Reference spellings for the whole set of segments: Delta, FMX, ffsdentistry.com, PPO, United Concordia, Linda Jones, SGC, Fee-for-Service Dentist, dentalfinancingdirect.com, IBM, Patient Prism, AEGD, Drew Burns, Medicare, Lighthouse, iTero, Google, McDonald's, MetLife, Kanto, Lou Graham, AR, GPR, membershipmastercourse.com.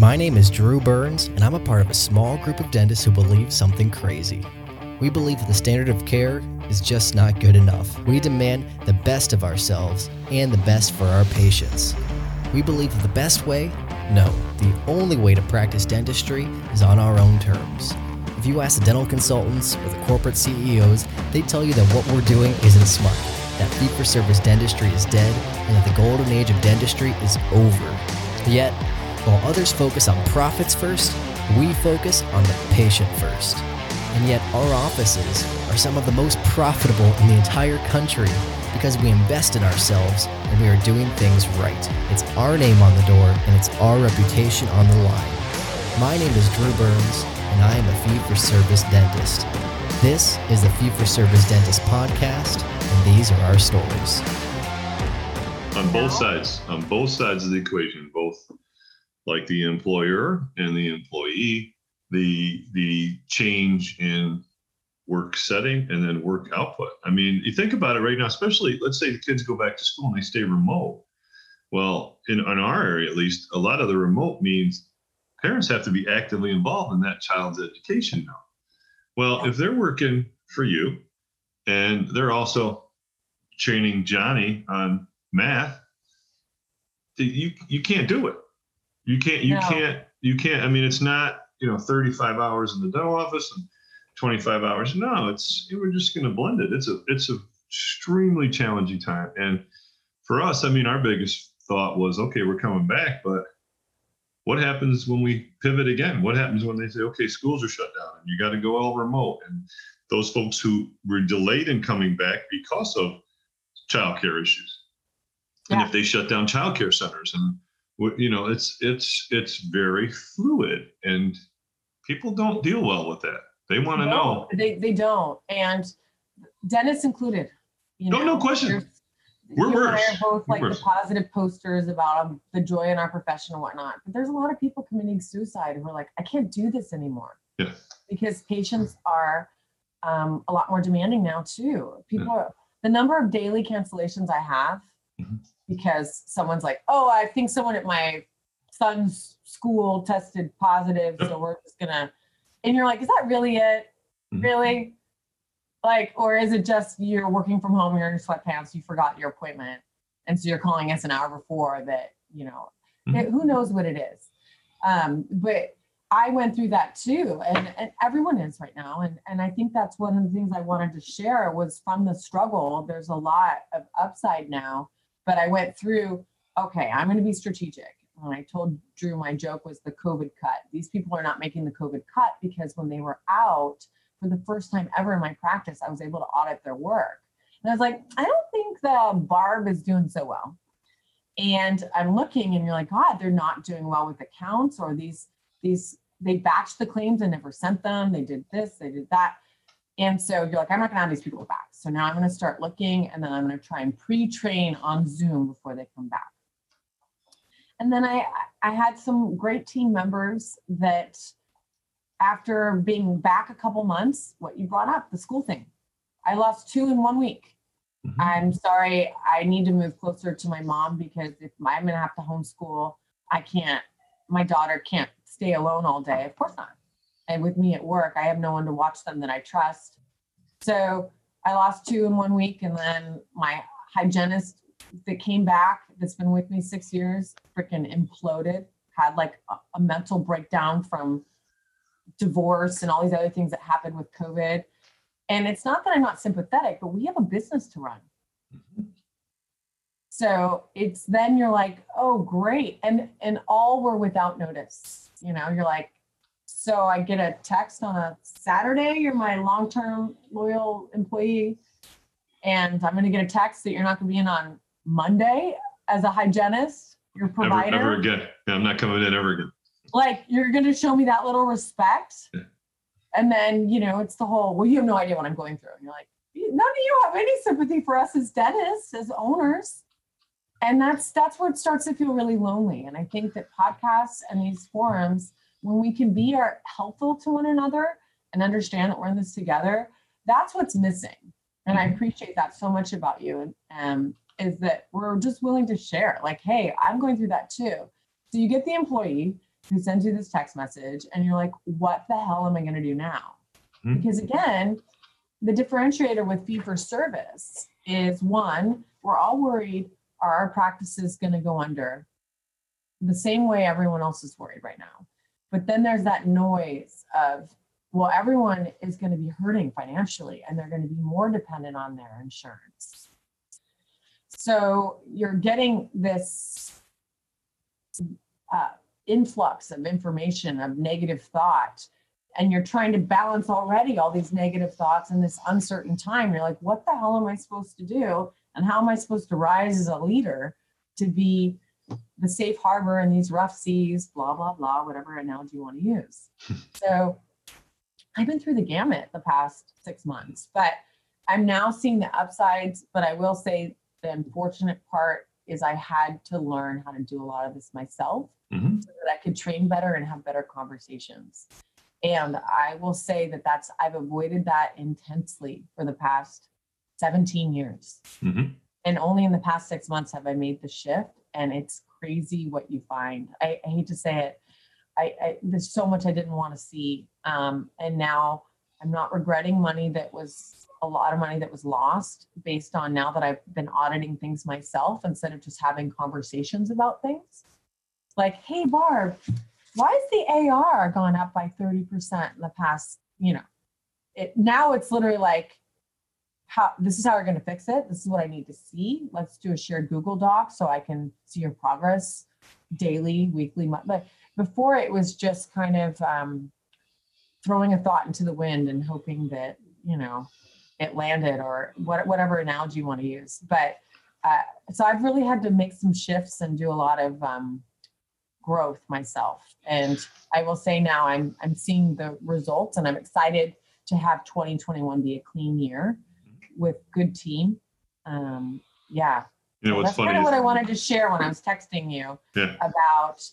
My name is Drew Burns, and I'm a part of a small group of dentists who believe something crazy. We believe that the standard of care is just not good enough. We demand the best of ourselves and the best for our patients. We believe that the best way, no, the only way to practice dentistry is on our own terms. If you ask the dental consultants or the corporate CEOs, they tell you that what we're doing isn't smart, that fee-for-service dentistry is dead, and that the golden age of dentistry is over. Yet, while others focus on profits first, we focus on the patient first. And yet our offices are some of the most profitable in the entire country because we invest in ourselves and we are doing things right. It's our name on the door and it's our reputation on the line. My name is Drew Burns and I am a fee-for-service dentist. This is the Fee-for-Service Dentist podcast, and these are our stories. On both sides of the equation, both like the employer and the employee, the change in work setting and then work output. I mean, you think about it right now, especially let's say the kids go back to school and they stay remote. Well, in our area, at least, a lot of the remote means parents have to be actively involved in that child's education now. Well, if they're working for you and they're also training Johnny on math, you can't do it. You can't. I mean, it's not, 35 hours in the dental office and 25 hours. No, we're just going to blend it. It's a extremely challenging time. And for us, I mean, our biggest thought was, okay, we're coming back, but what happens when we pivot again? What happens when they say, okay, schools are shut down and you got to go all remote? And those folks who were delayed in coming back because of childcare issues. Yeah. And if they shut down childcare centers and it's very fluid and people don't deal well with that. They want to know. They don't. And dentists included. No question. We're worse. The positive posters about the joy in our profession and whatnot. But there's a lot of people committing suicide who are like, I can't do this anymore. Yeah. Because patients are a lot more demanding now too. The number of daily cancellations I have, mm-hmm. because someone's like, oh, I think someone at my son's school tested positive, so we're just gonna, and you're like, is that really it? Mm-hmm. Really? Like, or is it just you're working from home, you're in your sweatpants, you forgot your appointment, and so you're calling us an hour before that, mm-hmm. Who knows what it is? But I went through that too, and everyone is right now, and I think that's one of the things I wanted to share was from the struggle, there's a lot of upside now. But I went through, okay, I'm going to be strategic. And I told Drew, my joke was the COVID cut. These people are not making the COVID cut because when they were out for the first time ever in my practice, I was able to audit their work. And I was like, I don't think the Barb is doing so well. And I'm looking and you're like, God, they're not doing well with accounts or these they batched the claims and never sent them. They did this, they did that. And so you're like, I'm not gonna have these people back. So now I'm gonna start looking and then I'm gonna try and pre-train on Zoom before they come back. And then I had some great team members that after being back a couple months, what you brought up, the school thing, I lost 2 in 1 week. Mm-hmm. I'm sorry, I need to move closer to my mom because if I'm gonna have to homeschool, my daughter can't stay alone all day, of course not. And with me at work, I have no one to watch them that I trust. So I lost 2 in 1 week. And then my hygienist that came back, that's been with me 6 years, freaking imploded, had like a mental breakdown from divorce and all these other things that happened with COVID. And it's not that I'm not sympathetic, but we have a business to run. Mm-hmm. So it's then you're like, oh, great. And all were without notice. You're like, so I get a text on a Saturday, you're my long-term loyal employee, and I'm going to get a text that you're not going to be in on Monday as a hygienist, your provider. Never again. I'm not coming in ever again. Like, you're going to show me that little respect. And then, you know, it's the whole, well, you have no idea what I'm going through. And you're like, none of you have any sympathy for us as dentists, as owners. And that's where it starts to feel really lonely. And I think that podcasts and these forums, when we can be helpful to one another and understand that we're in this together, that's what's missing. And I appreciate that so much about you, and is that we're just willing to share, like, hey, I'm going through that too. So you get the employee who sends you this text message and you're like, what the hell am I going to do now? Mm-hmm. Because again, the differentiator with fee-for-service is, one, we're all worried, are our practices going to go under the same way everyone else is worried right now? But then there's that noise of, well, everyone is going to be hurting financially and they're going to be more dependent on their insurance. So you're getting this influx of information, of negative thought, and you're trying to balance already all these negative thoughts in this uncertain time. You're like, what the hell am I supposed to do? And how am I supposed to rise as a leader to be the safe harbor in these rough seas, blah, blah, blah, whatever analogy you want to use. So I've been through the gamut the past 6 months, but I'm now seeing the upsides. But I will say the unfortunate part is I had to learn how to do a lot of this myself, mm-hmm. so that I could train better and have better conversations. And I will say that I've avoided that intensely for the past 17 years. Mm-hmm. And only in the past 6 months have I made the shift. And it's crazy what you find. I hate to say it. There's so much I didn't want to see. And now I'm not regretting money that was a lot of money that was lost, based on now that I've been auditing things myself instead of just having conversations about things. Like, hey, Barb, why is the AR gone up by 30% in the past, you know, now it's literally like, this is how we're going to fix it. This is what I need to see. Let's do a shared Google Doc so I can see your progress daily, weekly, monthly. Before it was just kind of throwing a thought into the wind and hoping that, you know, it landed, or whatever analogy you want to use. But so I've really had to make some shifts and do a lot of growth myself. And I will say now I'm seeing the results, and I'm excited to have 2021 be a clean year with good team. Yeah. You know, what's funny kind of what I wanted to share when I was texting you, yeah, about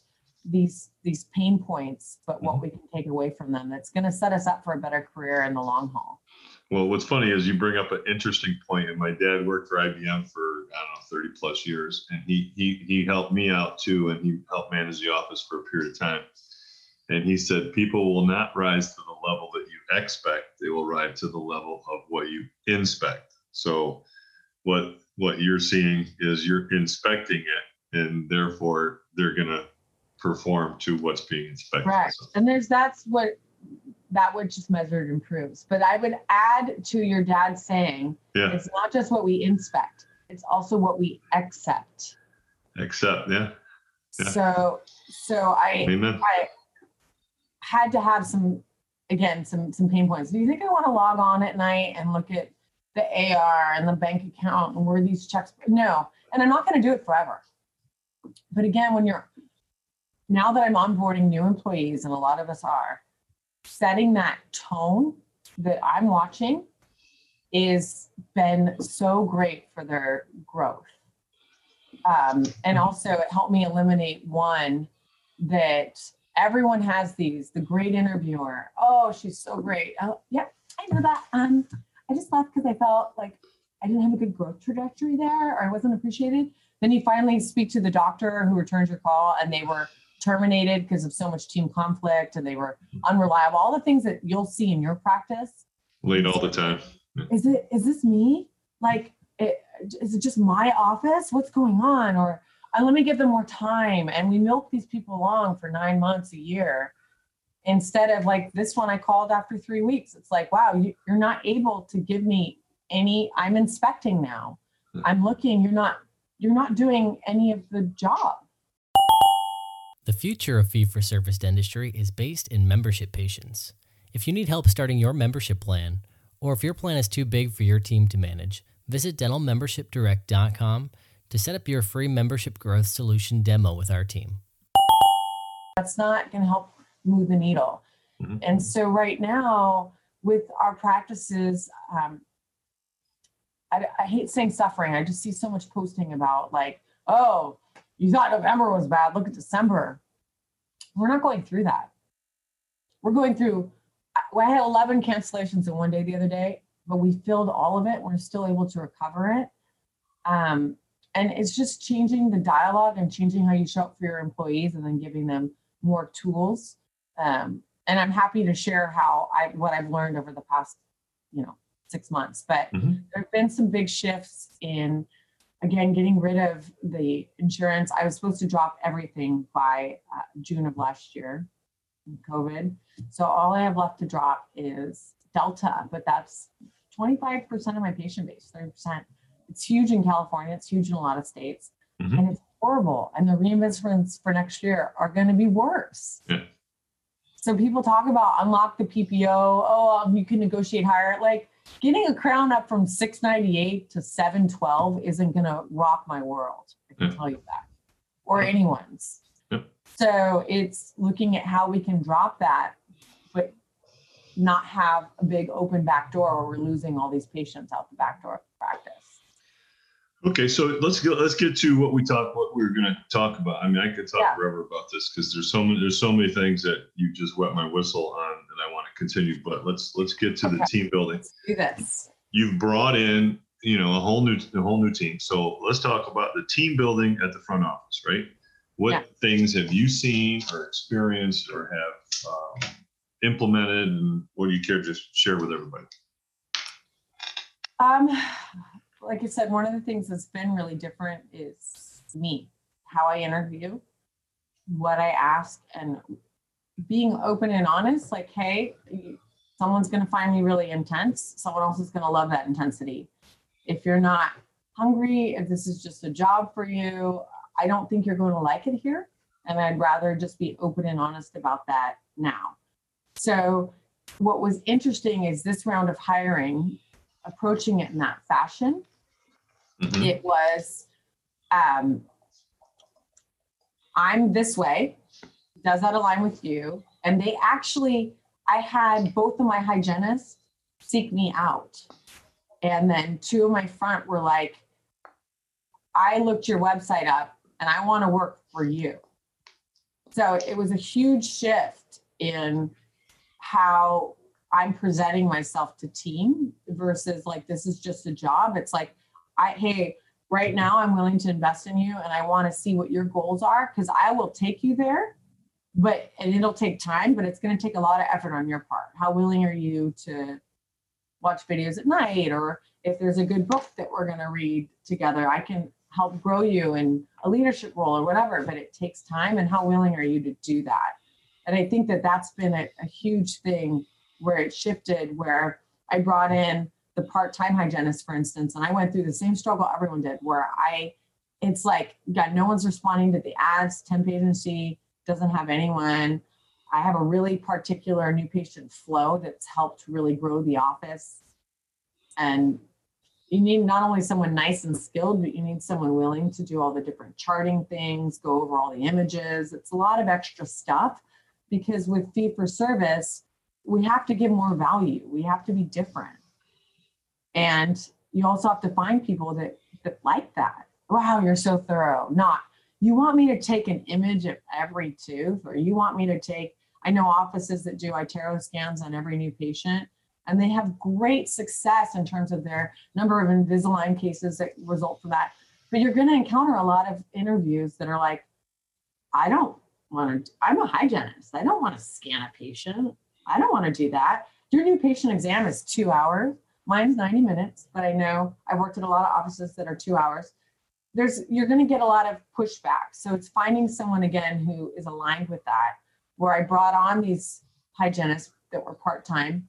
these pain points, but what we can take away from them that's going to set us up for a better career in the long haul. Well, what's funny is you bring up an interesting point. And my dad worked for IBM for, I don't know, 30 plus years. And he helped me out too. And he helped manage the office for a period of time. And he said, people will not rise to the level that you expect. They will rise to the level of what you inspect. So what you're seeing is you're inspecting it, and therefore they're going to perform to what's being inspected. Right. So. And that's what just measured improves. But I would add to your dad saying, yeah, it's not just what we inspect. It's also what we accept. Accept. Yeah. Yeah. So I had to have some pain points. Do you think I want to log on at night and look at the AR and the bank account and where these checks? No. And I'm not going to do it forever. But again, now that I'm onboarding new employees, and a lot of us are, setting that tone that I'm watching has been so great for their growth. And also it helped me eliminate one that everyone has these, the great interviewer. Oh, she's so great. Oh, yeah, I know that. I just left because I felt like I didn't have a good growth trajectory there, or I wasn't appreciated. Then you finally speak to the doctor who returns your call, and they were terminated because of so much team conflict, and they were unreliable. All the things that you'll see in your practice. Late all the time. Is this me? Like, is it just my office? What's going on? Or let me give them more time. And we milk these people along for 9 months, a year, instead of like this one I called after 3 weeks. It's like, wow, you're not able to give me any, I'm inspecting now. I'm looking, you're not doing any of the job. The future of fee-for-service dentistry is based in membership patients. If you need help starting your membership plan, or if your plan is too big for your team to manage, visit dentalmembershipdirect.com to set up your free membership growth solution demo with our team. That's not going to help move the needle. Mm-hmm. And so right now with our practices, I hate saying suffering. I just see so much posting about like, oh, you thought November was bad. Look at December. We're not going through that. We're going through, I had 11 cancellations in one day the other day, but we filled all of it. We're still able to recover it. And it's just changing the dialogue and changing how you show up for your employees and then giving them more tools. And I'm happy to share how what I've learned over the past, 6 months, but mm-hmm. there have been some big shifts in, again, getting rid of the insurance. I was supposed to drop everything by June of last year, COVID. So all I have left to drop is Delta, but that's 25% of my patient base, 30%. It's huge in California. It's huge in a lot of states, mm-hmm. and it's horrible. And the reinvestments for next year are going to be worse. Yeah. So people talk about unlock the PPO. Oh, you can negotiate higher. Like getting a crown up from $698 to $712 isn't going to rock my world. I can tell you that, or anyone's. Yeah. So it's looking at how we can drop that, but not have a big open back door where we're losing all these patients out the back door of the practice. Okay, so let's get to what we were going to talk about. I mean, I could talk forever about this because there's so many things that you just wet my whistle on, and I want to continue. But let's get to the team building. Let's do this. You've brought in, a whole new team. So let's talk about the team building at the front office, right? What things have you seen or experienced or have implemented, and what do you care to share with everybody? Like I said, one of the things that's been really different is me, how I interview, what I ask, and being open and honest, like, hey, someone's going to find me really intense. Someone else is going to love that intensity. If you're not hungry, if this is just a job for you, I don't think you're going to like it here. And I'd rather just be open and honest about that now. So what was interesting is this round of hiring, approaching it in that fashion. Mm-hmm. It was, I'm this way, does that align with you? And they actually, I had both of my hygienists seek me out. And then two of my front were like, I looked your website up and I want to work for you. So it was a huge shift in how I'm presenting myself to team versus like, this is just a job. It's like, hey, right now I'm willing to invest in you and I want to see what your goals are because I will take you there, and it'll take time, but it's going to take a lot of effort on your part. How willing are you to watch videos at night? Or if there's a good book that we're going to read together, I can help grow you in a leadership role or whatever, but it takes time. And how willing are you to do that? And I think that that's been a huge thing where it shifted, where I brought in the part-time hygienist, for instance, and I went through the same struggle everyone did, where it's like, God, no one's responding to the ads, temp agency doesn't have anyone. I have a really particular new patient flow that's helped really grow the office. And you need not only someone nice and skilled, but you need someone willing to do all the different charting things, go over all the images. It's a lot of extra stuff because with fee-for-service, we have to give more value. We have to be different. And you also have to find people that like that. Wow, you're so thorough. Not, you want me to take an image of every tooth, or you want me to take, I know offices that do iTero scans on every new patient, and they have great success in terms of their number of Invisalign cases that result from that. But you're gonna encounter a lot of interviews that are like, I'm a hygienist. I don't wanna scan a patient. I don't want to do that. Your new patient exam is 2 hours. Mine's 90 minutes, but I know I've worked at a lot of offices that are 2 hours. You're going to get a lot of pushback. So it's finding someone, again, who is aligned with that, where I brought on these hygienists that were part-time.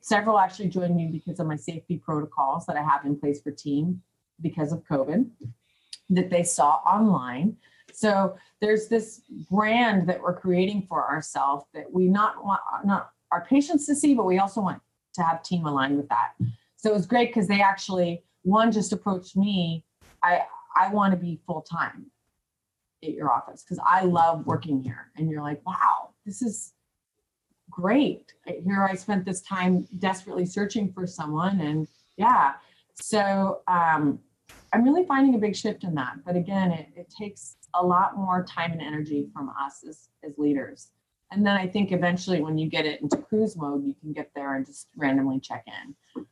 Several actually joined me because of my safety protocols that I have in place for team because of COVID that they saw online. So there's this brand that we're creating for ourselves that we not want our patients to see, but we also want to have team aligned with that. So it was great because they actually, one, just approached me. I want to be full-time. at your office, because I love working here. And you're like, wow, this is great. Here I spent this time desperately searching for someone. And yeah, so I'm really finding a big shift in that. But again, it takes a lot more time and energy from us as leaders. And then I think eventually when you get it into cruise mode, you can get there and just randomly check in.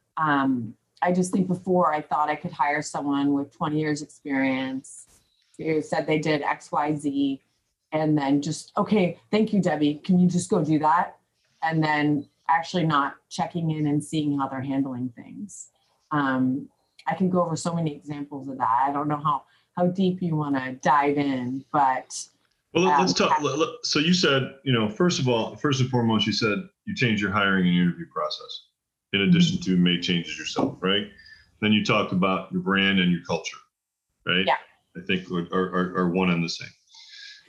I just think before I thought I could hire someone with 20 years experience who said they did X, Y, Z, and then just, okay, thank you, Debbie. Can you just go do that? And then actually not checking in and seeing how they're handling things. I can go over so many examples of that. I don't know how deep you want to dive in, but. Well, let's talk. So you said, first and foremost, you said you change your hiring and interview process in addition to make changes yourself, right? Then you talked about your brand and your culture, right? Yeah. I think are one and the same.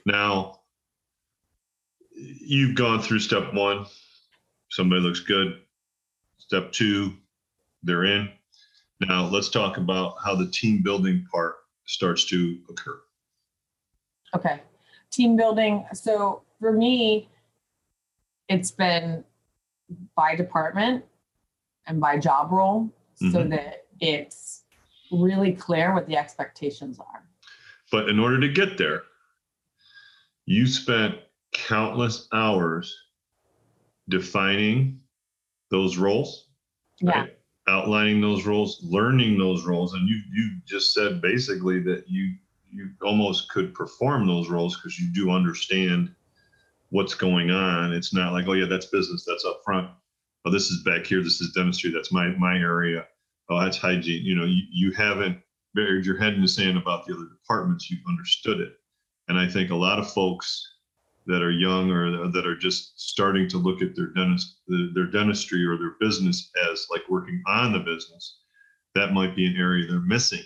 Now, you've gone through step one. Somebody looks good. Step two, they're in. Now, let's talk about how the team building part starts to occur. Okay. Team building. So for me, it's been by department and by job role, so that it's really clear what the expectations are. But in order to get there, you spent countless hours defining those roles, right? Outlining those roles, learning those roles. And you just said basically that you almost could perform those roles because you do understand what's going on. It's not like, oh yeah, that's business, that's up front. Oh, this is back here, this is dentistry, that's my area. Oh, that's hygiene. You haven't buried your head in the sand about the other departments, you've understood it. And I think a lot of folks that are young or that are just starting to look at their dentistry or their business as like working on the business, that might be an area they're missing.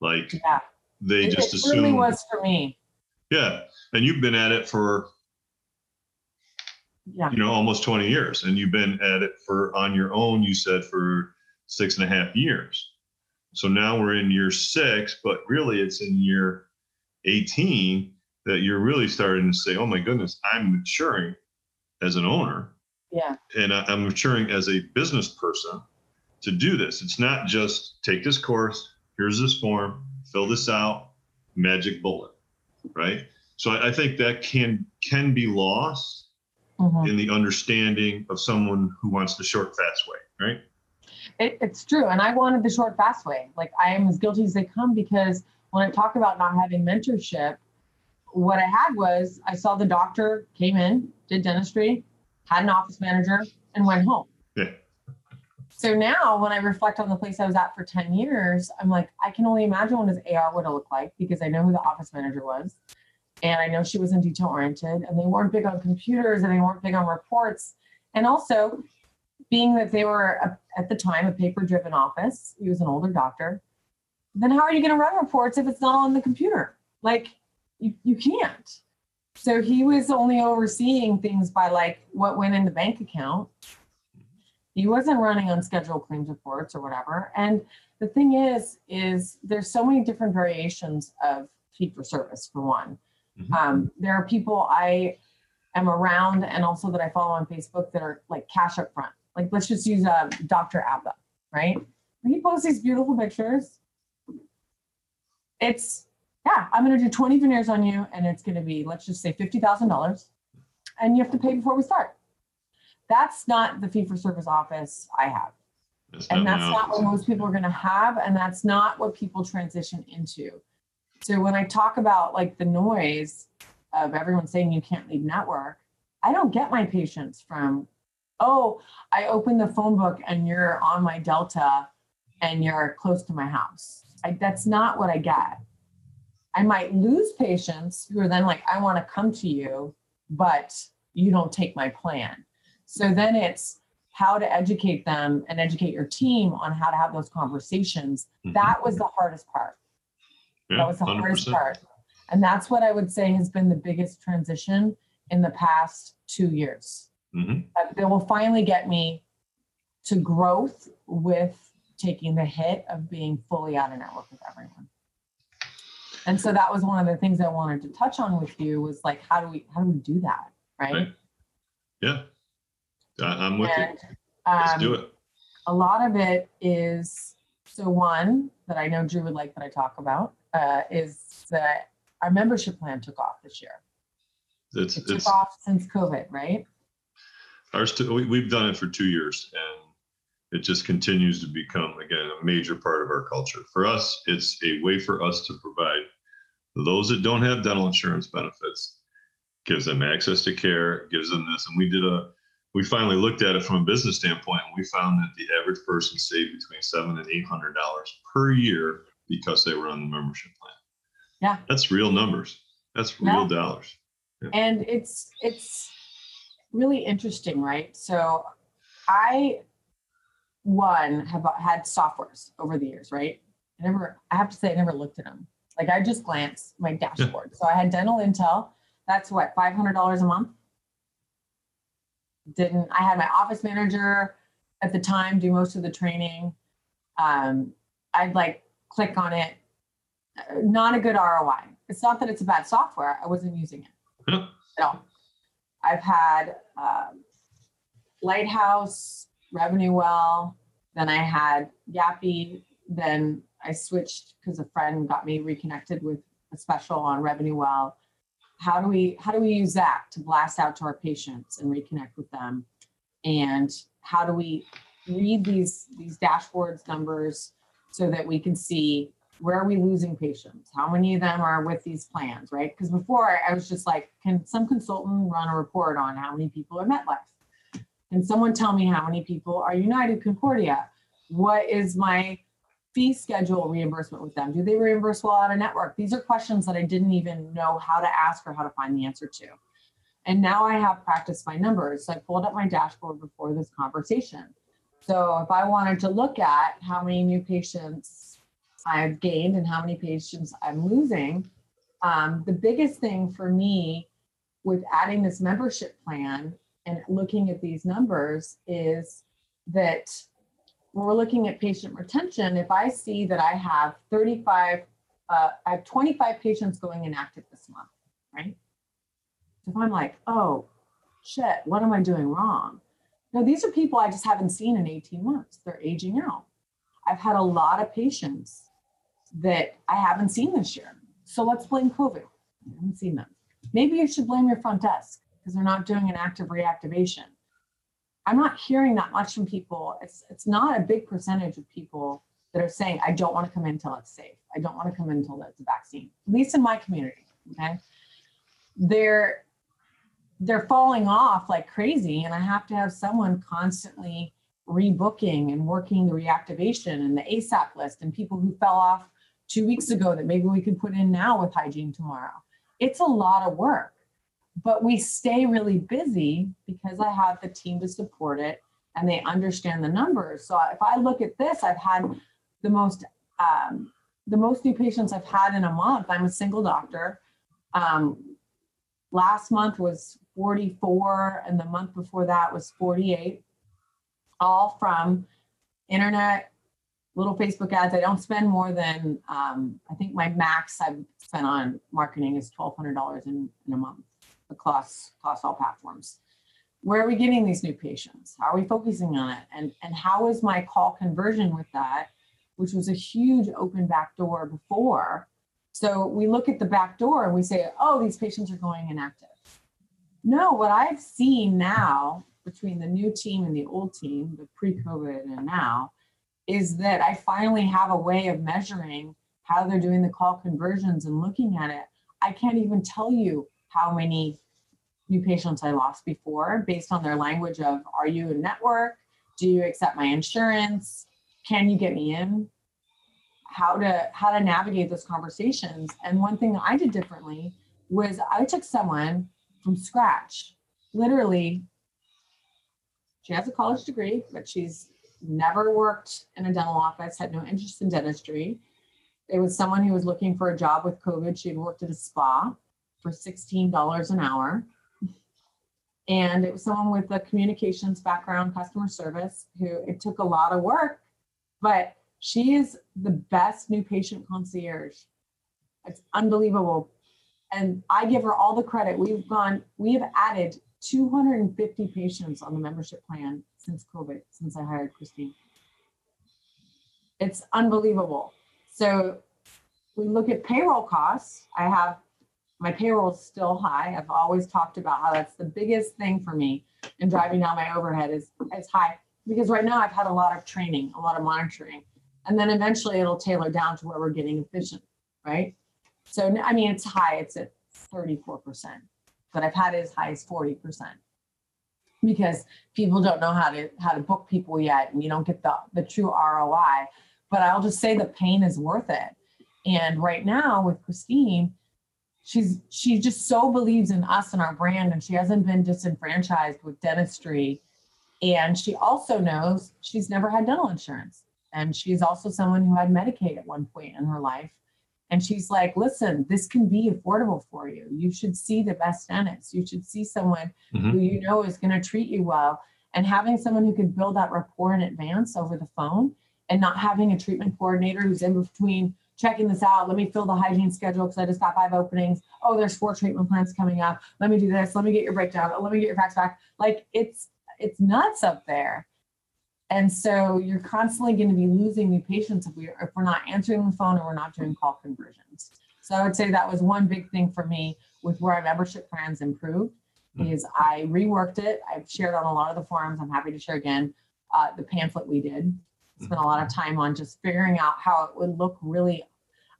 Like, yeah. They just assume. It really was for me. Yeah. And you've been at it for, almost 20 years. And you've been at it for, on your own, you said, for 6.5 years. So now we're in year 6, but really it's in year 18 that you're really starting to say, oh my goodness, I'm maturing as an owner. Yeah. And I'm maturing as a business person to do this. It's not just take this course, here's this form, fill this out, magic bullet, right? So I think that can be lost in the understanding of someone who wants the short, fast way, right? It's true, and I wanted the short, fast way. Like, I am as guilty as they come, because when I talk about not having mentorship, what I had was I saw the doctor, came in, did dentistry, had an office manager, and went home. Yeah. So now when I reflect on the place I was at for 10 years, I'm like, I can only imagine what his AR would have looked like, because I know who the office manager was. And I know she wasn't detail oriented, and they weren't big on computers, and they weren't big on reports. And also, being that they were at the time a paper driven office, he was an older doctor, then how are you going to run reports if it's not on the computer? Like, you can't. So he was only overseeing things by like what went in the bank account. He wasn't running unscheduled claims reports or whatever. And the thing is there's so many different variations of fee-for-service, for one. There are people I am around, and also that I follow on Facebook, that are like cash up front. Like, let's just use Dr. Abba, right? He posts these beautiful pictures. It's, yeah, I'm going to do 20 veneers on you, and it's going to be, let's just say $50,000, and you have to pay before we start. That's not the fee-for-service office I have. That's not what most people are going to have, and that's not what people transition into. So when I talk about like the noise of everyone saying you can't leave network, I don't get my patients from, oh, I opened the phone book and you're on my Delta and you're close to my house. That's not what I get. I might lose patients who are then like, I want to come to you, but you don't take my plan. So then it's how to educate them and educate your team on how to have those conversations. That was the hardest part. Yeah, that was the 100%. Hardest part. And that's what I would say has been the biggest transition in the past 2 years. They will finally get me to growth with taking the hit of being fully out of network with everyone. And so that was one of the things I wanted to touch on with you was like, how do we do that? Right. Yeah. I'm with you. Let's do it. A lot of it is, so one that I know Drew would like that I talk about is that our membership plan took off this year. It took off since COVID, right? We've done it for 2 years, and it just continues to become, again, a major part of our culture. For us, it's a way for us to provide those that don't have dental insurance benefits, gives them access to care, gives them this. And we finally looked at it from a business standpoint, and we found that the average person saved between $700 and $800 per year because they were on the membership plan. Yeah. That's real numbers. That's real dollars. Yeah. And it's really interesting, right? So I have had softwares over the years, right? I never looked at them. Like I just glanced my dashboard. Yeah. So I had Dental Intel. That's what, $500 a month? I had my office manager at the time do most of the training. I'd like click on it. Not a good ROI. It's not that it's a bad software. I wasn't using it at all. I've had Lighthouse, Revenue Well, then I had Yappy, then I switched because a friend got me reconnected with a special on Revenue Well. How do we use that to blast out to our patients and reconnect with them? And how do we read these dashboards numbers so that we can see where are we losing patients? How many of them are with these plans, right? Because before I was just like, can some consultant run a report on how many people are MetLife? Can someone tell me how many people are United Concordia? What is my fee schedule reimbursement with them? Do they reimburse well out of network? These are questions that I didn't even know how to ask or how to find the answer to. And now I have practiced my numbers. So I pulled up my dashboard before this conversation. So if I wanted to look at how many new patients I've gained and how many patients I'm losing, the biggest thing for me with adding this membership plan and looking at these numbers is that when we're looking at patient retention, if I see that I have 25 patients going inactive this month, right? If I'm like, oh, shit, what am I doing wrong? Now, these are people I just haven't seen in 18 months. They're aging out. I've had a lot of patients that I haven't seen this year. So let's blame COVID. I haven't seen them. Maybe you should blame your front desk because they're not doing an active reactivation. I'm not hearing that much from people. It's not a big percentage of people that are saying, I don't want to come in until it's safe. I don't want to come in until there's a vaccine, at least in my community, okay? They're falling off like crazy, and I have to have someone constantly rebooking and working the reactivation and the ASAP list and people who fell off 2 weeks ago that maybe we can put in now with hygiene tomorrow. It's a lot of work. But we stay really busy because I have the team to support it and they understand the numbers. So if I look at this, I've had the most new patients I've had in a month. I'm a single doctor. Last month was 44 and the month before that was 48, all from internet, little Facebook ads. I don't spend more than, I think my max I've spent on marketing is $1,200 in a month. Across all platforms. Where are we getting these new patients? How are we focusing on it? And how is my call conversion with that, which was a huge open back door before. So we look at the back door and we say, oh, these patients are going inactive. No, what I've seen now between the new team and the old team, the pre-COVID and now, is that I finally have a way of measuring how they're doing the call conversions and looking at it. I can't even tell you how many new patients I lost before based on their language of, are you a network? Do you accept my insurance? Can you get me in? How to navigate those conversations. And one thing that I did differently was I took someone from scratch. Literally, she has a college degree, but she's never worked in a dental office, had no interest in dentistry. It was someone who was looking for a job with COVID. She had worked at a spa for $16 an hour. And it was someone with a communications background, customer service, who it took a lot of work, but she is the best new patient concierge It's unbelievable. And I give her all the credit. We have added 250 patients on the membership plan since COVID, since I hired Christine. It's unbelievable. So we look at payroll costs. I have, my payroll is still high. I've always talked about how that's the biggest thing for me in driving down my overhead is high, because right now I've had a lot of training, a lot of monitoring, and then eventually it'll tailor down to where we're getting efficient, right? So, I mean, it's high, it's at 34%, but I've had it as high as 40% because people don't know how to book people yet, and you don't get the true ROI, but I'll just say the pain is worth it. And right now with Christine, she just so believes in us and our brand, and she hasn't been disenfranchised with dentistry. And she also knows she's never had dental insurance. And she's also someone who had Medicaid at one point in her life. And she's like, listen, this can be affordable for you. You should see the best dentist. You should see someone who you know is going to treat you well. And having someone who can build that rapport in advance over the phone, and not having a treatment coordinator who's in between checking this out. Let me fill the hygiene schedule because I just got 5 openings. Oh, there's 4 treatment plans coming up. Let me do this. Let me get your breakdown. Let me get your facts back. Like it's nuts up there. And so you're constantly going to be losing new patients if we're not answering the phone, or we're not doing call conversions. So I would say that was one big thing for me with where our membership plans improved, is I reworked it. I've shared on a lot of the forums. I'm happy to share again the pamphlet we did. Spent a lot of time on just figuring out how it would look, really,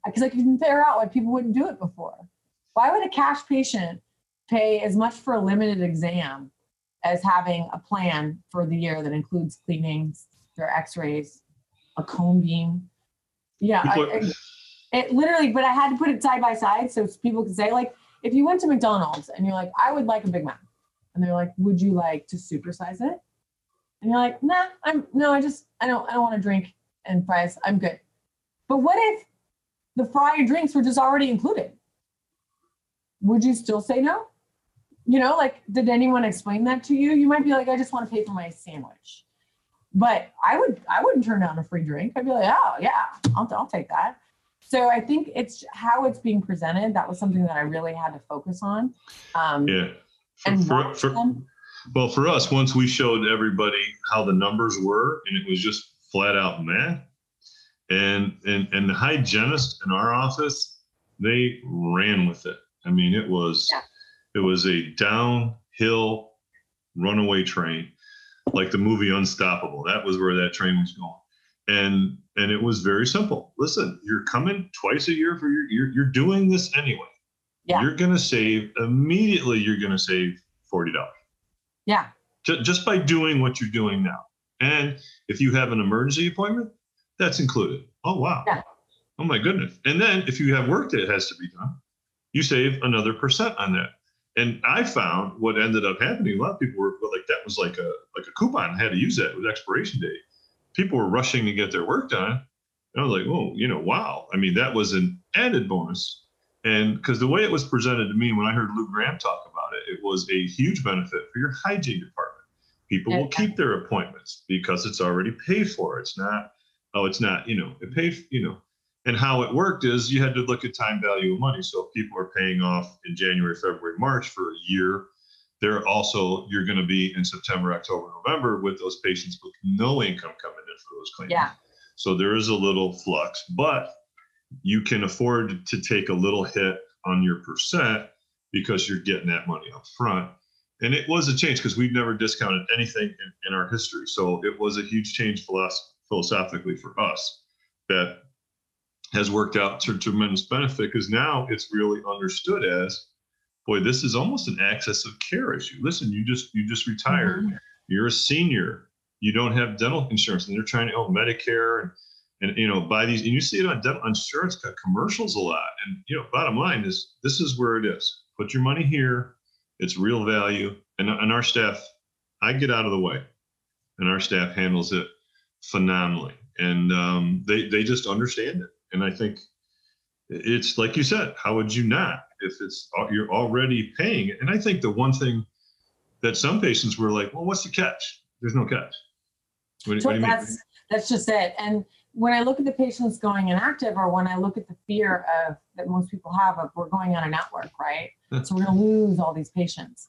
because I couldn't figure out why people wouldn't do it before. Why would a cash patient pay as much for a limited exam as having a plan for the year that includes cleanings, their x-rays, a cone beam? Yeah, it literally, but I had to put it side by side so people could say, like, if you went to McDonald's and you're like, I would like a Big Mac. And they're like, would you like to supersize it? And you're like, nah, I don't want to drink and fries. I'm good. But what if the fried drinks were just already included? Would you still say no? You know, like, did anyone explain that to you? You might be like, I just want to pay for my sandwich. But I wouldn't turn down a free drink. I'd be like, oh yeah, I'll take that. So I think it's how it's being presented. That was something that I really had to focus on. Yeah. Well, for us, once we showed everybody how the numbers were, and it was just flat out math, and the hygienist in our office, they ran with it. I mean, it was a downhill runaway train, like the movie Unstoppable. That was where that train was going. And it was very simple. Listen, you're coming twice a year for you're doing this anyway. Yeah. You're going to save immediately. You're going to save $40. Yeah. Just by doing what you're doing now. And if you have an emergency appointment, that's included. Oh, wow. Yeah. Oh, my goodness. And then if you have work that has to be done, you save another % on that. And I found what ended up happening, a lot of people were like, that was like a coupon, had to use that with expiration date. People were rushing to get their work done. And I was like, oh, you know, wow. I mean, that was an added bonus. And because the way it was presented to me when I heard Lou Graham talk about it, it was a huge benefit for your hygiene department. People will keep their appointments because it's already paid for. It's not, oh, it's not, you know, it paid, you know. And how it worked is you had to look at time value of money. So if people are paying off in January, February, March for a year, they're also, you're going to be in September, October, November with those patients with no income coming in for those claims. Yeah. So there is a little flux, but you can afford to take a little hit on your % because you're getting that money up front. And it was a change because we've never discounted anything in our history. So it was a huge change philosophically for us that has worked out to tremendous benefit, because now it's really understood as, boy, this is almost an access of care issue. Listen, you just retired. Mm-hmm. You're a senior. You don't have dental insurance, and they're trying to help Medicare and you know, buy these, and you see it on dental insurance commercials a lot. And you know, bottom line is, this is where it is. Put your money here. It's real value. And our staff, I get out of the way, and our staff handles it phenomenally. And they just understand it. And I think it's like you said, how would you not, if it's, you're already paying it. And I think the one thing that some patients were like, well, what's the catch? There's no catch. What do you mean? That's just it. And when I look at the patients going inactive, or when I look at the fear of that most people have of we're going on a network, right? So we're going to lose all these patients.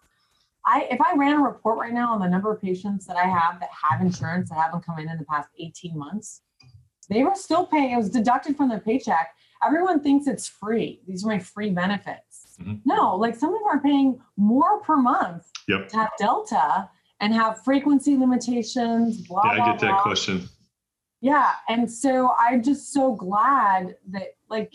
If I ran a report right now on the number of patients that I have that have insurance that haven't come in the past 18 months, they were still paying. It was deducted from their paycheck. Everyone thinks it's free. These are my free benefits. Mm-hmm. No, like some of them are paying more per month to have Delta and have frequency limitations, blah, blah, blah. Yeah, I get that question. Yeah, and so I'm just so glad that, like,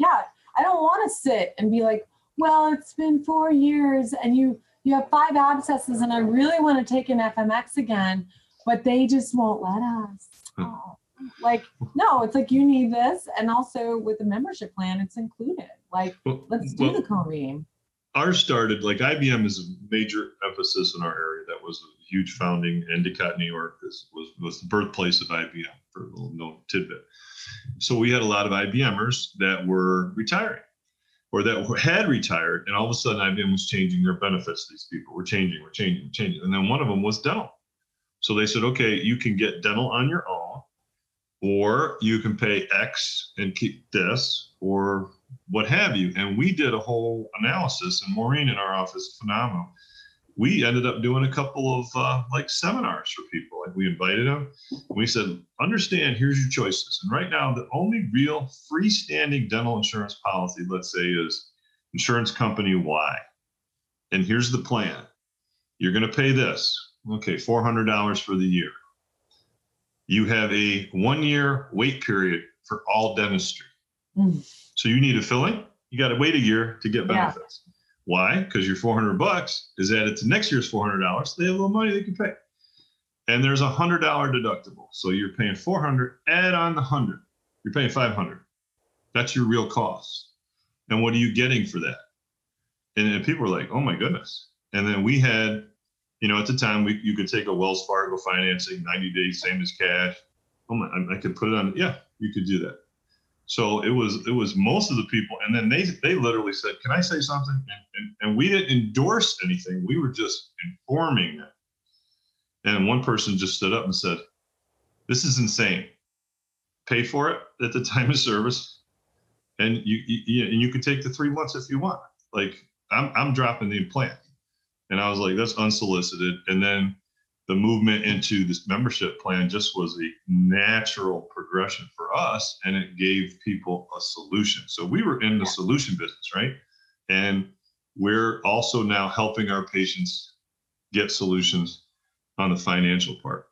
I don't want to sit and be like, well, it's been 4 years and you have 5 abscesses and I really want to take an FMX again, but they just won't let us. Oh. Like, no, it's like you need this. And also with the membership plan, it's included. Like, let's do the co-ream. Ours started, like IBM is a major emphasis in our area. That was a huge founding. Endicott, New York was the birthplace of IBM, for a little known tidbit. So we had a lot of IBMers that were retiring or that had retired. And all of a sudden IBM was changing their benefits to these people. We're changing. And then one of them was dental. So they said, okay, you can get dental on your own, or you can pay X and keep this, or what have you. And we did a whole analysis, and Maureen in our office is phenomenal. We ended up doing a couple of like seminars for people. Like we invited them, and we said, understand, here's your choices. And right now, the only real freestanding dental insurance policy, let's say, is insurance company Y. And here's the plan. You're gonna pay this, okay, $400 for the year. You have a 1-year wait period for all dentistry. Mm. So you need a filling, you got to wait a year to get benefits. Yeah. Why? Because your $400 is added to next year's $400. They have a little money they can pay. And there's a $100 deductible. So you're paying $400, add on the $100. You're paying $500. That's your real cost. And what are you getting for that? And then people were like, oh my goodness. And then we had, you know, at the time, you could take a Wells Fargo financing, 90 days, same as cash. Oh my, I could put it on. Yeah, you could do that. So it was most of the people. And then they literally said, can I say something? And we didn't endorse anything. We were just informing them. And one person just stood up and said, this is insane. Pay for it at the time of service. And you could take the 3 months if you want. Like, I'm dropping the implant. And I was like, that's unsolicited. And then the movement into this membership plan just was a natural progression for us. And it gave people a solution. So we were in the solution business, right? And we're also now helping our patients get solutions on the financial part.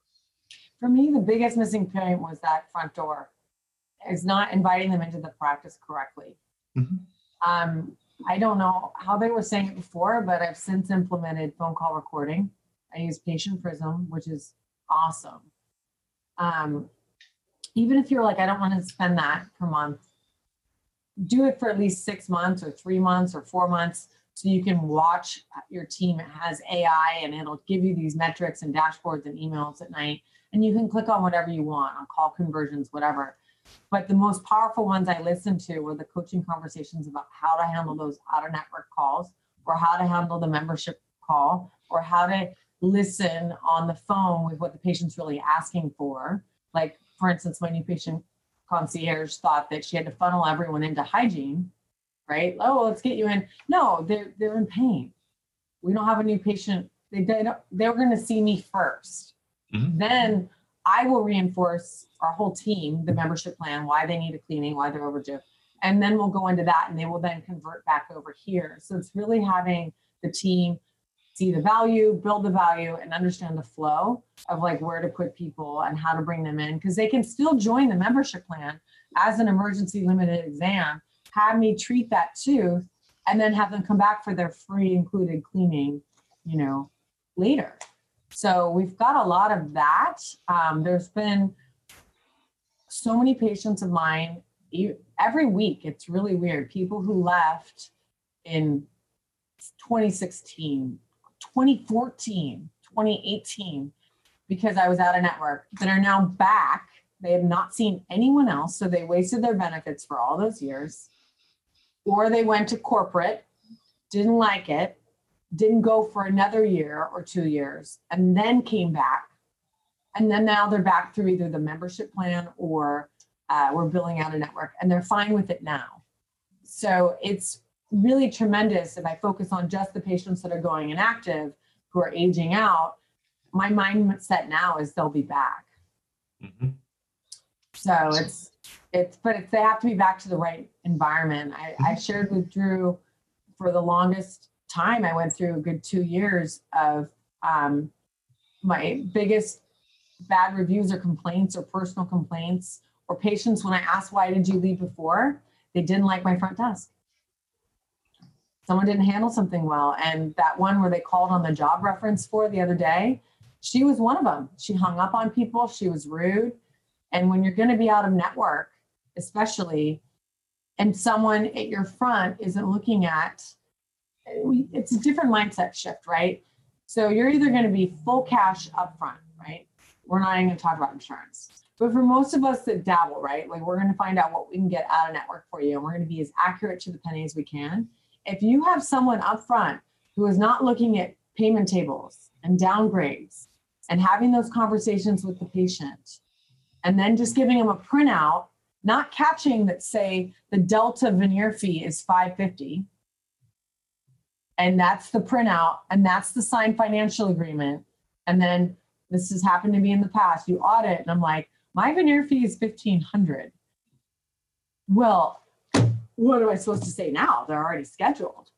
For me, the biggest missing point was that front door is not inviting them into the practice correctly. Mm-hmm. I don't know how they were saying it before, but I've since implemented phone call recording. I use Patient Prism, which is awesome. Even if you're like, I don't want to spend that per month, do it for at least 6 months or 3 months or 4 months so you can watch your team. It has AI and it'll give you these metrics and dashboards and emails at night. And you can click on whatever you want, on call conversions, whatever. But the most powerful ones I listened to were the coaching conversations about how to handle those out-of-network calls, or how to handle the membership call, or how to listen on the phone with what the patient's really asking for. Like, for instance, my new patient concierge thought that she had to funnel everyone into hygiene, right? Oh, let's get you in. No, they're in pain. We don't have a new patient. They're going to see me first. Mm-hmm. Then I will reinforce our whole team, the membership plan, why they need a cleaning, why they're overdue. And then we'll go into that and they will then convert back over here. So it's really having the team see the value, build the value, and understand the flow of like where to put people and how to bring them in. Because they can still join the membership plan as an emergency limited exam, have me treat that tooth, and then have them come back for their free included cleaning, you know, later. So we've got a lot of that. There's been so many patients of mine every week. It's really weird. People who left in 2016, 2014, 2018, because I was out of network, that are now back. They have not seen anyone else. So they wasted their benefits for all those years, or they went to corporate, didn't like it, didn't go for another year or 2 years, and then came back. And then now they're back through either the membership plan or We're billing out a network, and they're fine with it now. So it's really tremendous if I focus on just the patients that are going inactive, who are aging out. My mindset now is they'll be back. Mm-hmm. So but they have to be back to the right environment. I shared with Drew for the longest time, I went through a good 2 years of my biggest bad reviews or complaints or personal complaints or patients. When I asked, why did you leave before? They didn't like my front desk. Someone didn't handle something well. And that one where they called on the job reference for the other day, she was one of them. She hung up on people. She was rude. And when you're going to be out of network, especially, and someone at your front isn't looking at, it's a different mindset shift, right? So you're either going to be full cash upfront, right? We're not even going to talk about insurance. But for most of us that dabble, right? Like, we're going to find out what we can get out of network for you. And we're going to be as accurate to the penny as we can. If you have someone up front who is not looking at payment tables and downgrades and having those conversations with the patient, and then just giving them a printout, not catching that, say, the Delta veneer fee is $550, and that's the printout, and that's the signed financial agreement, and then this has happened to me in the past, you audit, and I'm like, my veneer fee is $1,500. Well, what am I supposed to say now? They're already scheduled.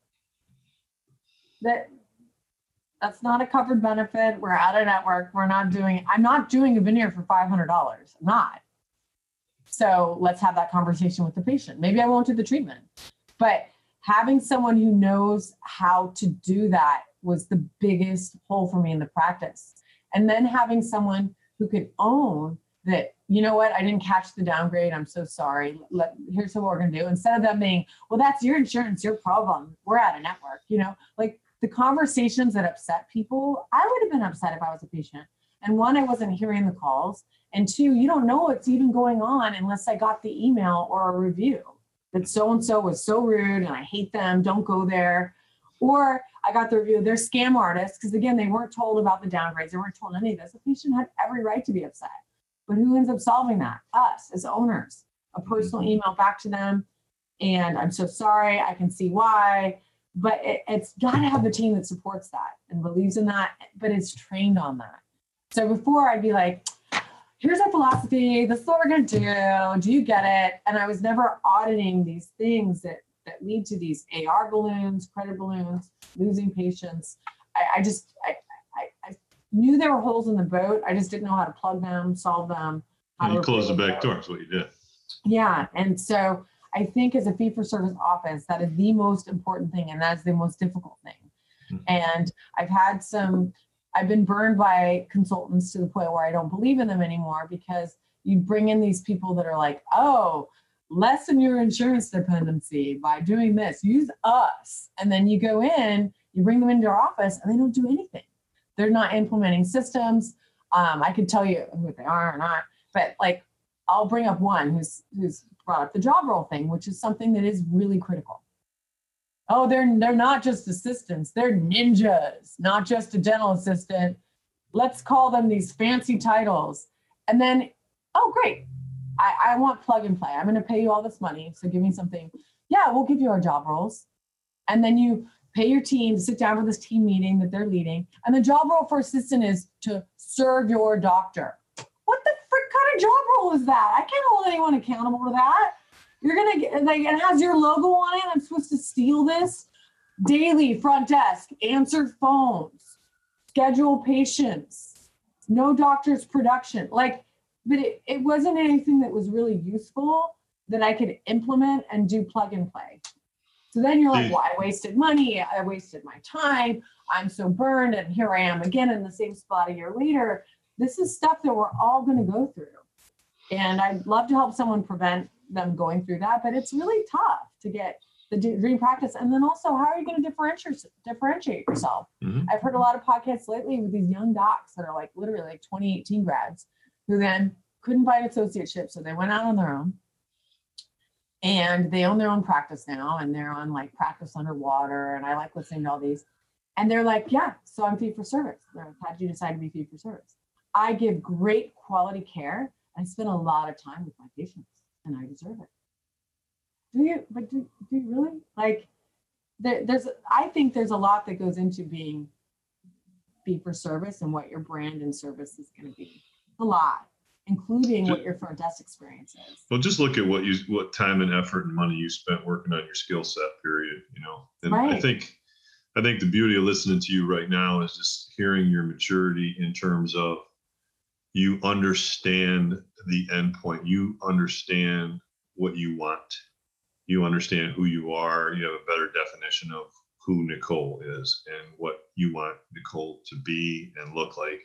That's not a covered benefit. We're out of network. We're not doing, I'm not doing a veneer for $500. I'm not. So let's have that conversation with the patient. Maybe I won't do the treatment, but having someone who knows how to do that was the biggest hole for me in the practice. And then having someone who could own that, you know what, I didn't catch the downgrade. I'm so sorry. Here's what we're going to do. Instead of them being, well, that's your insurance, your problem. We're out of network, you know, like the conversations that upset people. I would have been upset if I was a patient. And one, I wasn't hearing the calls. And two, you don't know what's even going on unless I got the email or a review that so-and-so was so rude and I hate them, don't go there. Or I got the review, they're scam artists, because again, they weren't told about the downgrades. They weren't told any of this. The patient had every right to be upset. But who ends up solving that? Us as owners. A personal email back to them. And I'm so sorry, I can see why. But it's got to have a team that supports that and believes in that, but it's trained on that. So before I'd be like, here's our philosophy, this is what we're going to do. Do you get it? And I was never auditing these things that lead to these AR balloons, credit balloons, losing patients. I knew there were holes in the boat. I just didn't know how to plug them, solve them. You close the back door, that's what you did. Yeah. And so I think as a fee-for-service office, that is the most important thing. And that's the most difficult thing. Mm-hmm. And I've been burned by consultants to the point where I don't believe in them anymore, because you bring in these people that are like, oh, lessen your insurance dependency by doing this, use us. And then you go in, you bring them into our office, and they don't do anything. They're not implementing systems. I could tell you who they are or not, but like, I'll bring up one who's brought up the job role thing, which is something that is really critical. Oh, they're not just assistants, they're ninjas, not just a dental assistant. Let's call them these fancy titles. And then, oh, great. I want plug and play. I'm going to pay you all this money. So give me something. Yeah, we'll give you our job roles. And then you pay your team to sit down for this team meeting that they're leading. And the job role for assistant is to serve your doctor. What the frick kind of job role is that? I can't hold anyone accountable to that. You're going to get, like, it has your logo on it. I'm supposed to steal this. Daily front desk, answer phones, schedule patients, no doctor's production. Like, but it wasn't anything that was really useful that I could implement and do plug and play. So then you're like, well, I wasted money. I wasted my time. I'm so burned. And here I am again in the same spot a year later. This is stuff that we're all going to go through. And I'd love to help someone prevent them going through that. But it's really tough to get the dream practice. And then also, how are you going to differentiate yourself? Mm-hmm. I've heard a lot of podcasts lately with these young docs that are like literally like 2018 grads, who then couldn't find associateship, so they went out on their own, and they own their own practice now, and they're on like Practice Underwater, and I like listening to all these, and they're like, yeah, so I'm fee-for-service. They're like, how did you decide to be fee-for-service? I give great quality care, and I spend a lot of time with my patients. and I deserve it. Do you? But do you really? Like, there's, I think there's a lot that goes into being fee-for-service and what your brand and service is going to be. A lot, including what your front desk experience is. Well, just look at what time and effort and money you spent working on your skill set. Period. You know, and right. I think the beauty of listening to you right now is just hearing your maturity in terms of you understand the end point. You understand what you want. You understand who you are. You have a better definition of who Nicole is and what you want Nicole to be and look like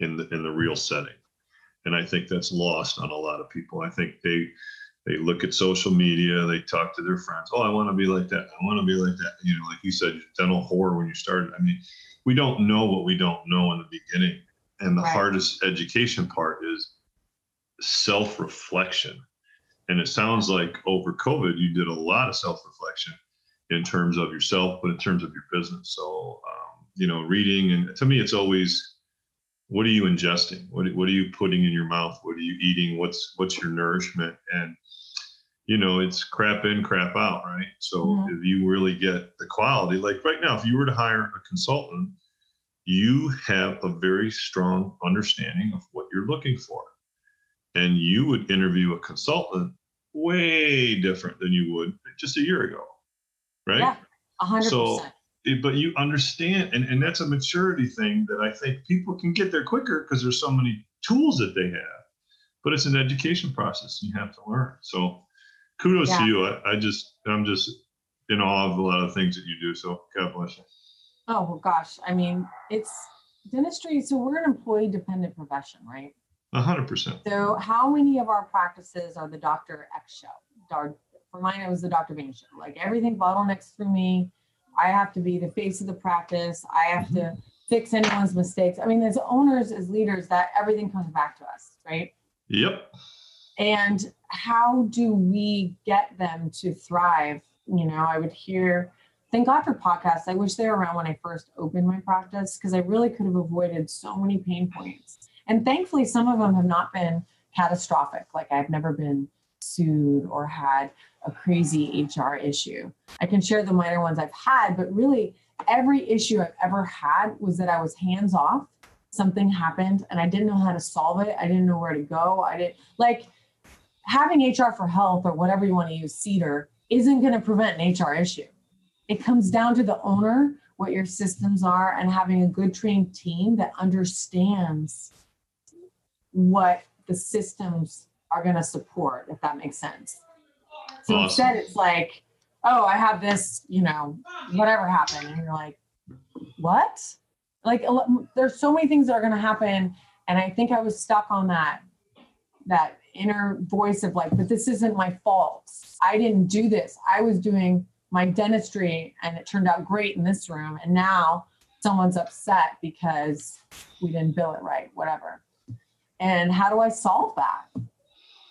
in the real setting. And I think that's lost on a lot of people. I think they look at social media, they talk to their friends. Oh, I want to be like that. I want to be like that. You know, like you said, dental horror when you started. I mean, we don't know what we don't know in the beginning. And the right. hardest education part is self-reflection. And it sounds like over COVID, you did a lot of self-reflection in terms of yourself, but in terms of your business. So, you know, reading, and to me, it's always, what are you ingesting? What are you putting in your mouth? What are you eating? What's your nourishment? And, you know, it's crap in, crap out, right? So mm-hmm. if you really get the quality, like right now, if you were to hire a consultant, you have a very strong understanding of what you're looking for. And you would interview a consultant way different than you would just a year ago, right? Yeah, 100%. So, but you understand, and that's a maturity thing that I think people can get there quicker because there's so many tools that they have. But it's an education process you have to learn. So kudos yeah. to you. I'm just in awe of a lot of things that you do. So God bless you. Oh, well, gosh. I mean, it's dentistry. So we're an employee-dependent profession, right? 100%. So how many of our practices are the Dr. X show? For mine, it was the Dr. Bing show. Like everything bottlenecks for me. I have to be the face of the practice. I have mm-hmm. to fix anyone's mistakes. I mean, as owners, as leaders, that everything comes back to us, right? Yep. And how do we get them to thrive? You know, I would hear, thank God for podcasts. I wish they were around when I first opened my practice because I really could have avoided so many pain points. And thankfully, some of them have not been catastrophic. Like I've never been sued or had a crazy HR issue. I can share the minor ones I've had, but really every issue I've ever had was that I was hands off. Something happened and I didn't know how to solve it. I didn't know where to go. I didn't like having HR for health or whatever you want to use, CEDAR, isn't going to prevent an HR issue. It comes down to the owner, what your systems are, and having a good trained team that understands what the systems are going to support, if that makes sense. So awesome. Instead it's like, oh, I have this, you know, whatever happened. And you're like, what? Like there's so many things that are going to happen. And I think I was stuck on that inner voice of like, but this isn't my fault. I didn't do this. I was doing my dentistry and it turned out great in this room. And now someone's upset because we didn't bill it right, whatever. And how do I solve that?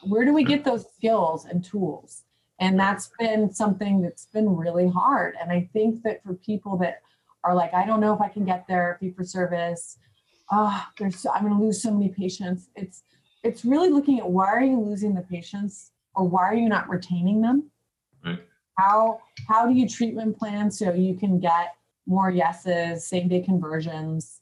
Where do we get those skills and tools? And that's been something that's been really hard. And I think that for people that are like, I don't know if I can get there, fee-for-service, I'm going to lose so many patients. It's really looking at why are you losing the patients or why are you not retaining them? Right. How do you treatment plan so you can get more yeses, same-day conversions?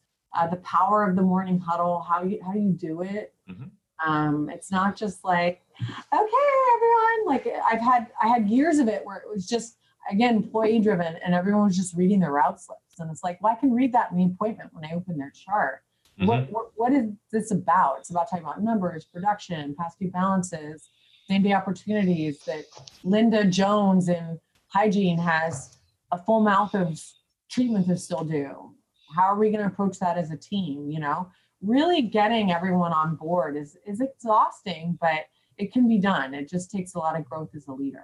The power of the morning huddle, how you do it. Mm-hmm. It's not just like, okay, everyone, like I had years of it where it was just, again, employee driven and everyone was just reading their route slips. And it's like, well, I can read that in the appointment when I open their chart. Mm-hmm. What is this about? It's about talking about numbers, production, past due balances, same day opportunities that Linda Jones in hygiene has a full mouth of treatment to still do. How are we going to approach that as a team? You know, really getting everyone on board is exhausting, but it can be done. It just takes a lot of growth as a leader.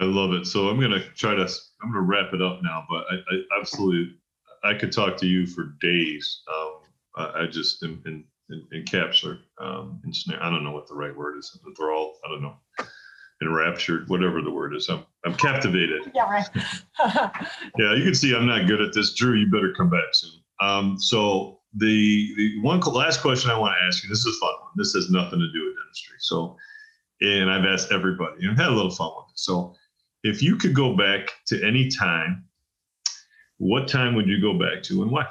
I love it. So I'm going to wrap it up now, but I absolutely, I could talk to you for days. I just am encapsulated, I don't know what the right word is. Enthralled, I don't know. Enraptured, whatever the word is. I'm captivated. Yeah, right. Yeah, you can see I'm not good at this. Drew, you better come back soon. So the one last question I want to ask you, this is a fun one. This has nothing to do with dentistry. So And I've asked everybody, and I've had a little fun with it. So if you could go back to any time, what time would you go back to and why?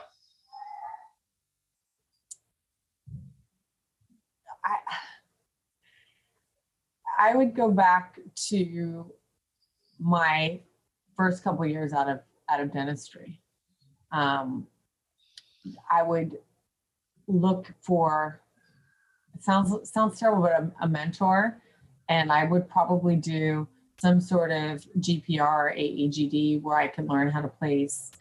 I would go back to my first couple of years out of dentistry. I would look for, it sounds terrible, but a mentor, and I would probably do some sort of GPR, AEGD, where I could learn how to place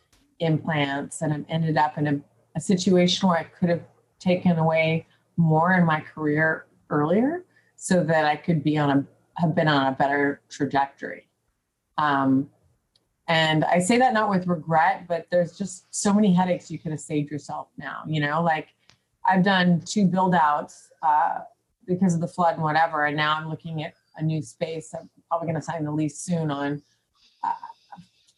implants. And I ended up in a situation where I could have taken away more in my career earlier, so that I could be have been on a better trajectory. And I say that not with regret, but there's just so many headaches you could have saved yourself now, you know, like I've done 2 build outs because of the flood and whatever. And now I'm looking at a new space. I'm probably going to sign the lease soon on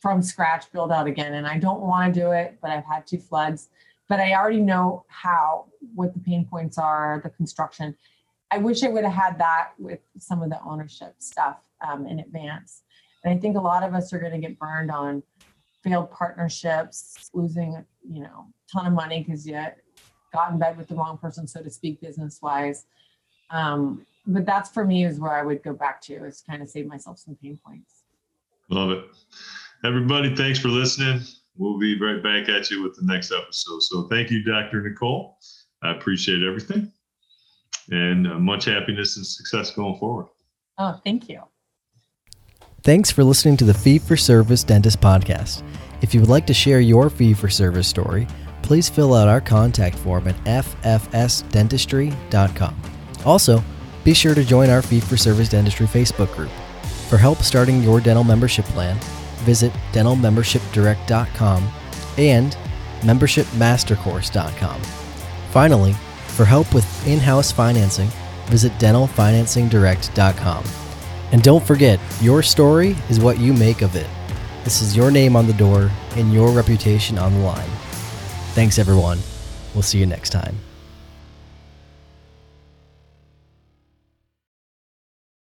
from scratch build out again. And I don't want to do it, but I've had 2 floods, but I already know what the pain points are, the construction. I wish I would have had that with some of the ownership stuff in advance. And I think a lot of us are going to get burned on failed partnerships, losing, you know, a ton of money because you got in bed with the wrong person, so to speak, business-wise. But that's, for me, is where I would go back to, is kind of save myself some pain points. Love it. Everybody, thanks for listening. We'll be right back at you with the next episode. So thank you, Dr. Nicole. I appreciate everything. And much happiness and success going forward. Oh, thank you. Thanks for listening to the Fee-for-Service Dentist Podcast. If you would like to share your fee-for-service story, please fill out our contact form at ffsdentistry.com. Also, be sure to join our Fee-for-Service Dentistry Facebook group. For help starting your dental membership plan, visit dentalmembershipdirect.com and membershipmastercourse.com. Finally, for help with in-house financing, visit dentalfinancingdirect.com. And don't forget, your story is what you make of it. This is your name on the door and your reputation on the line. Thanks, everyone. We'll see you next time.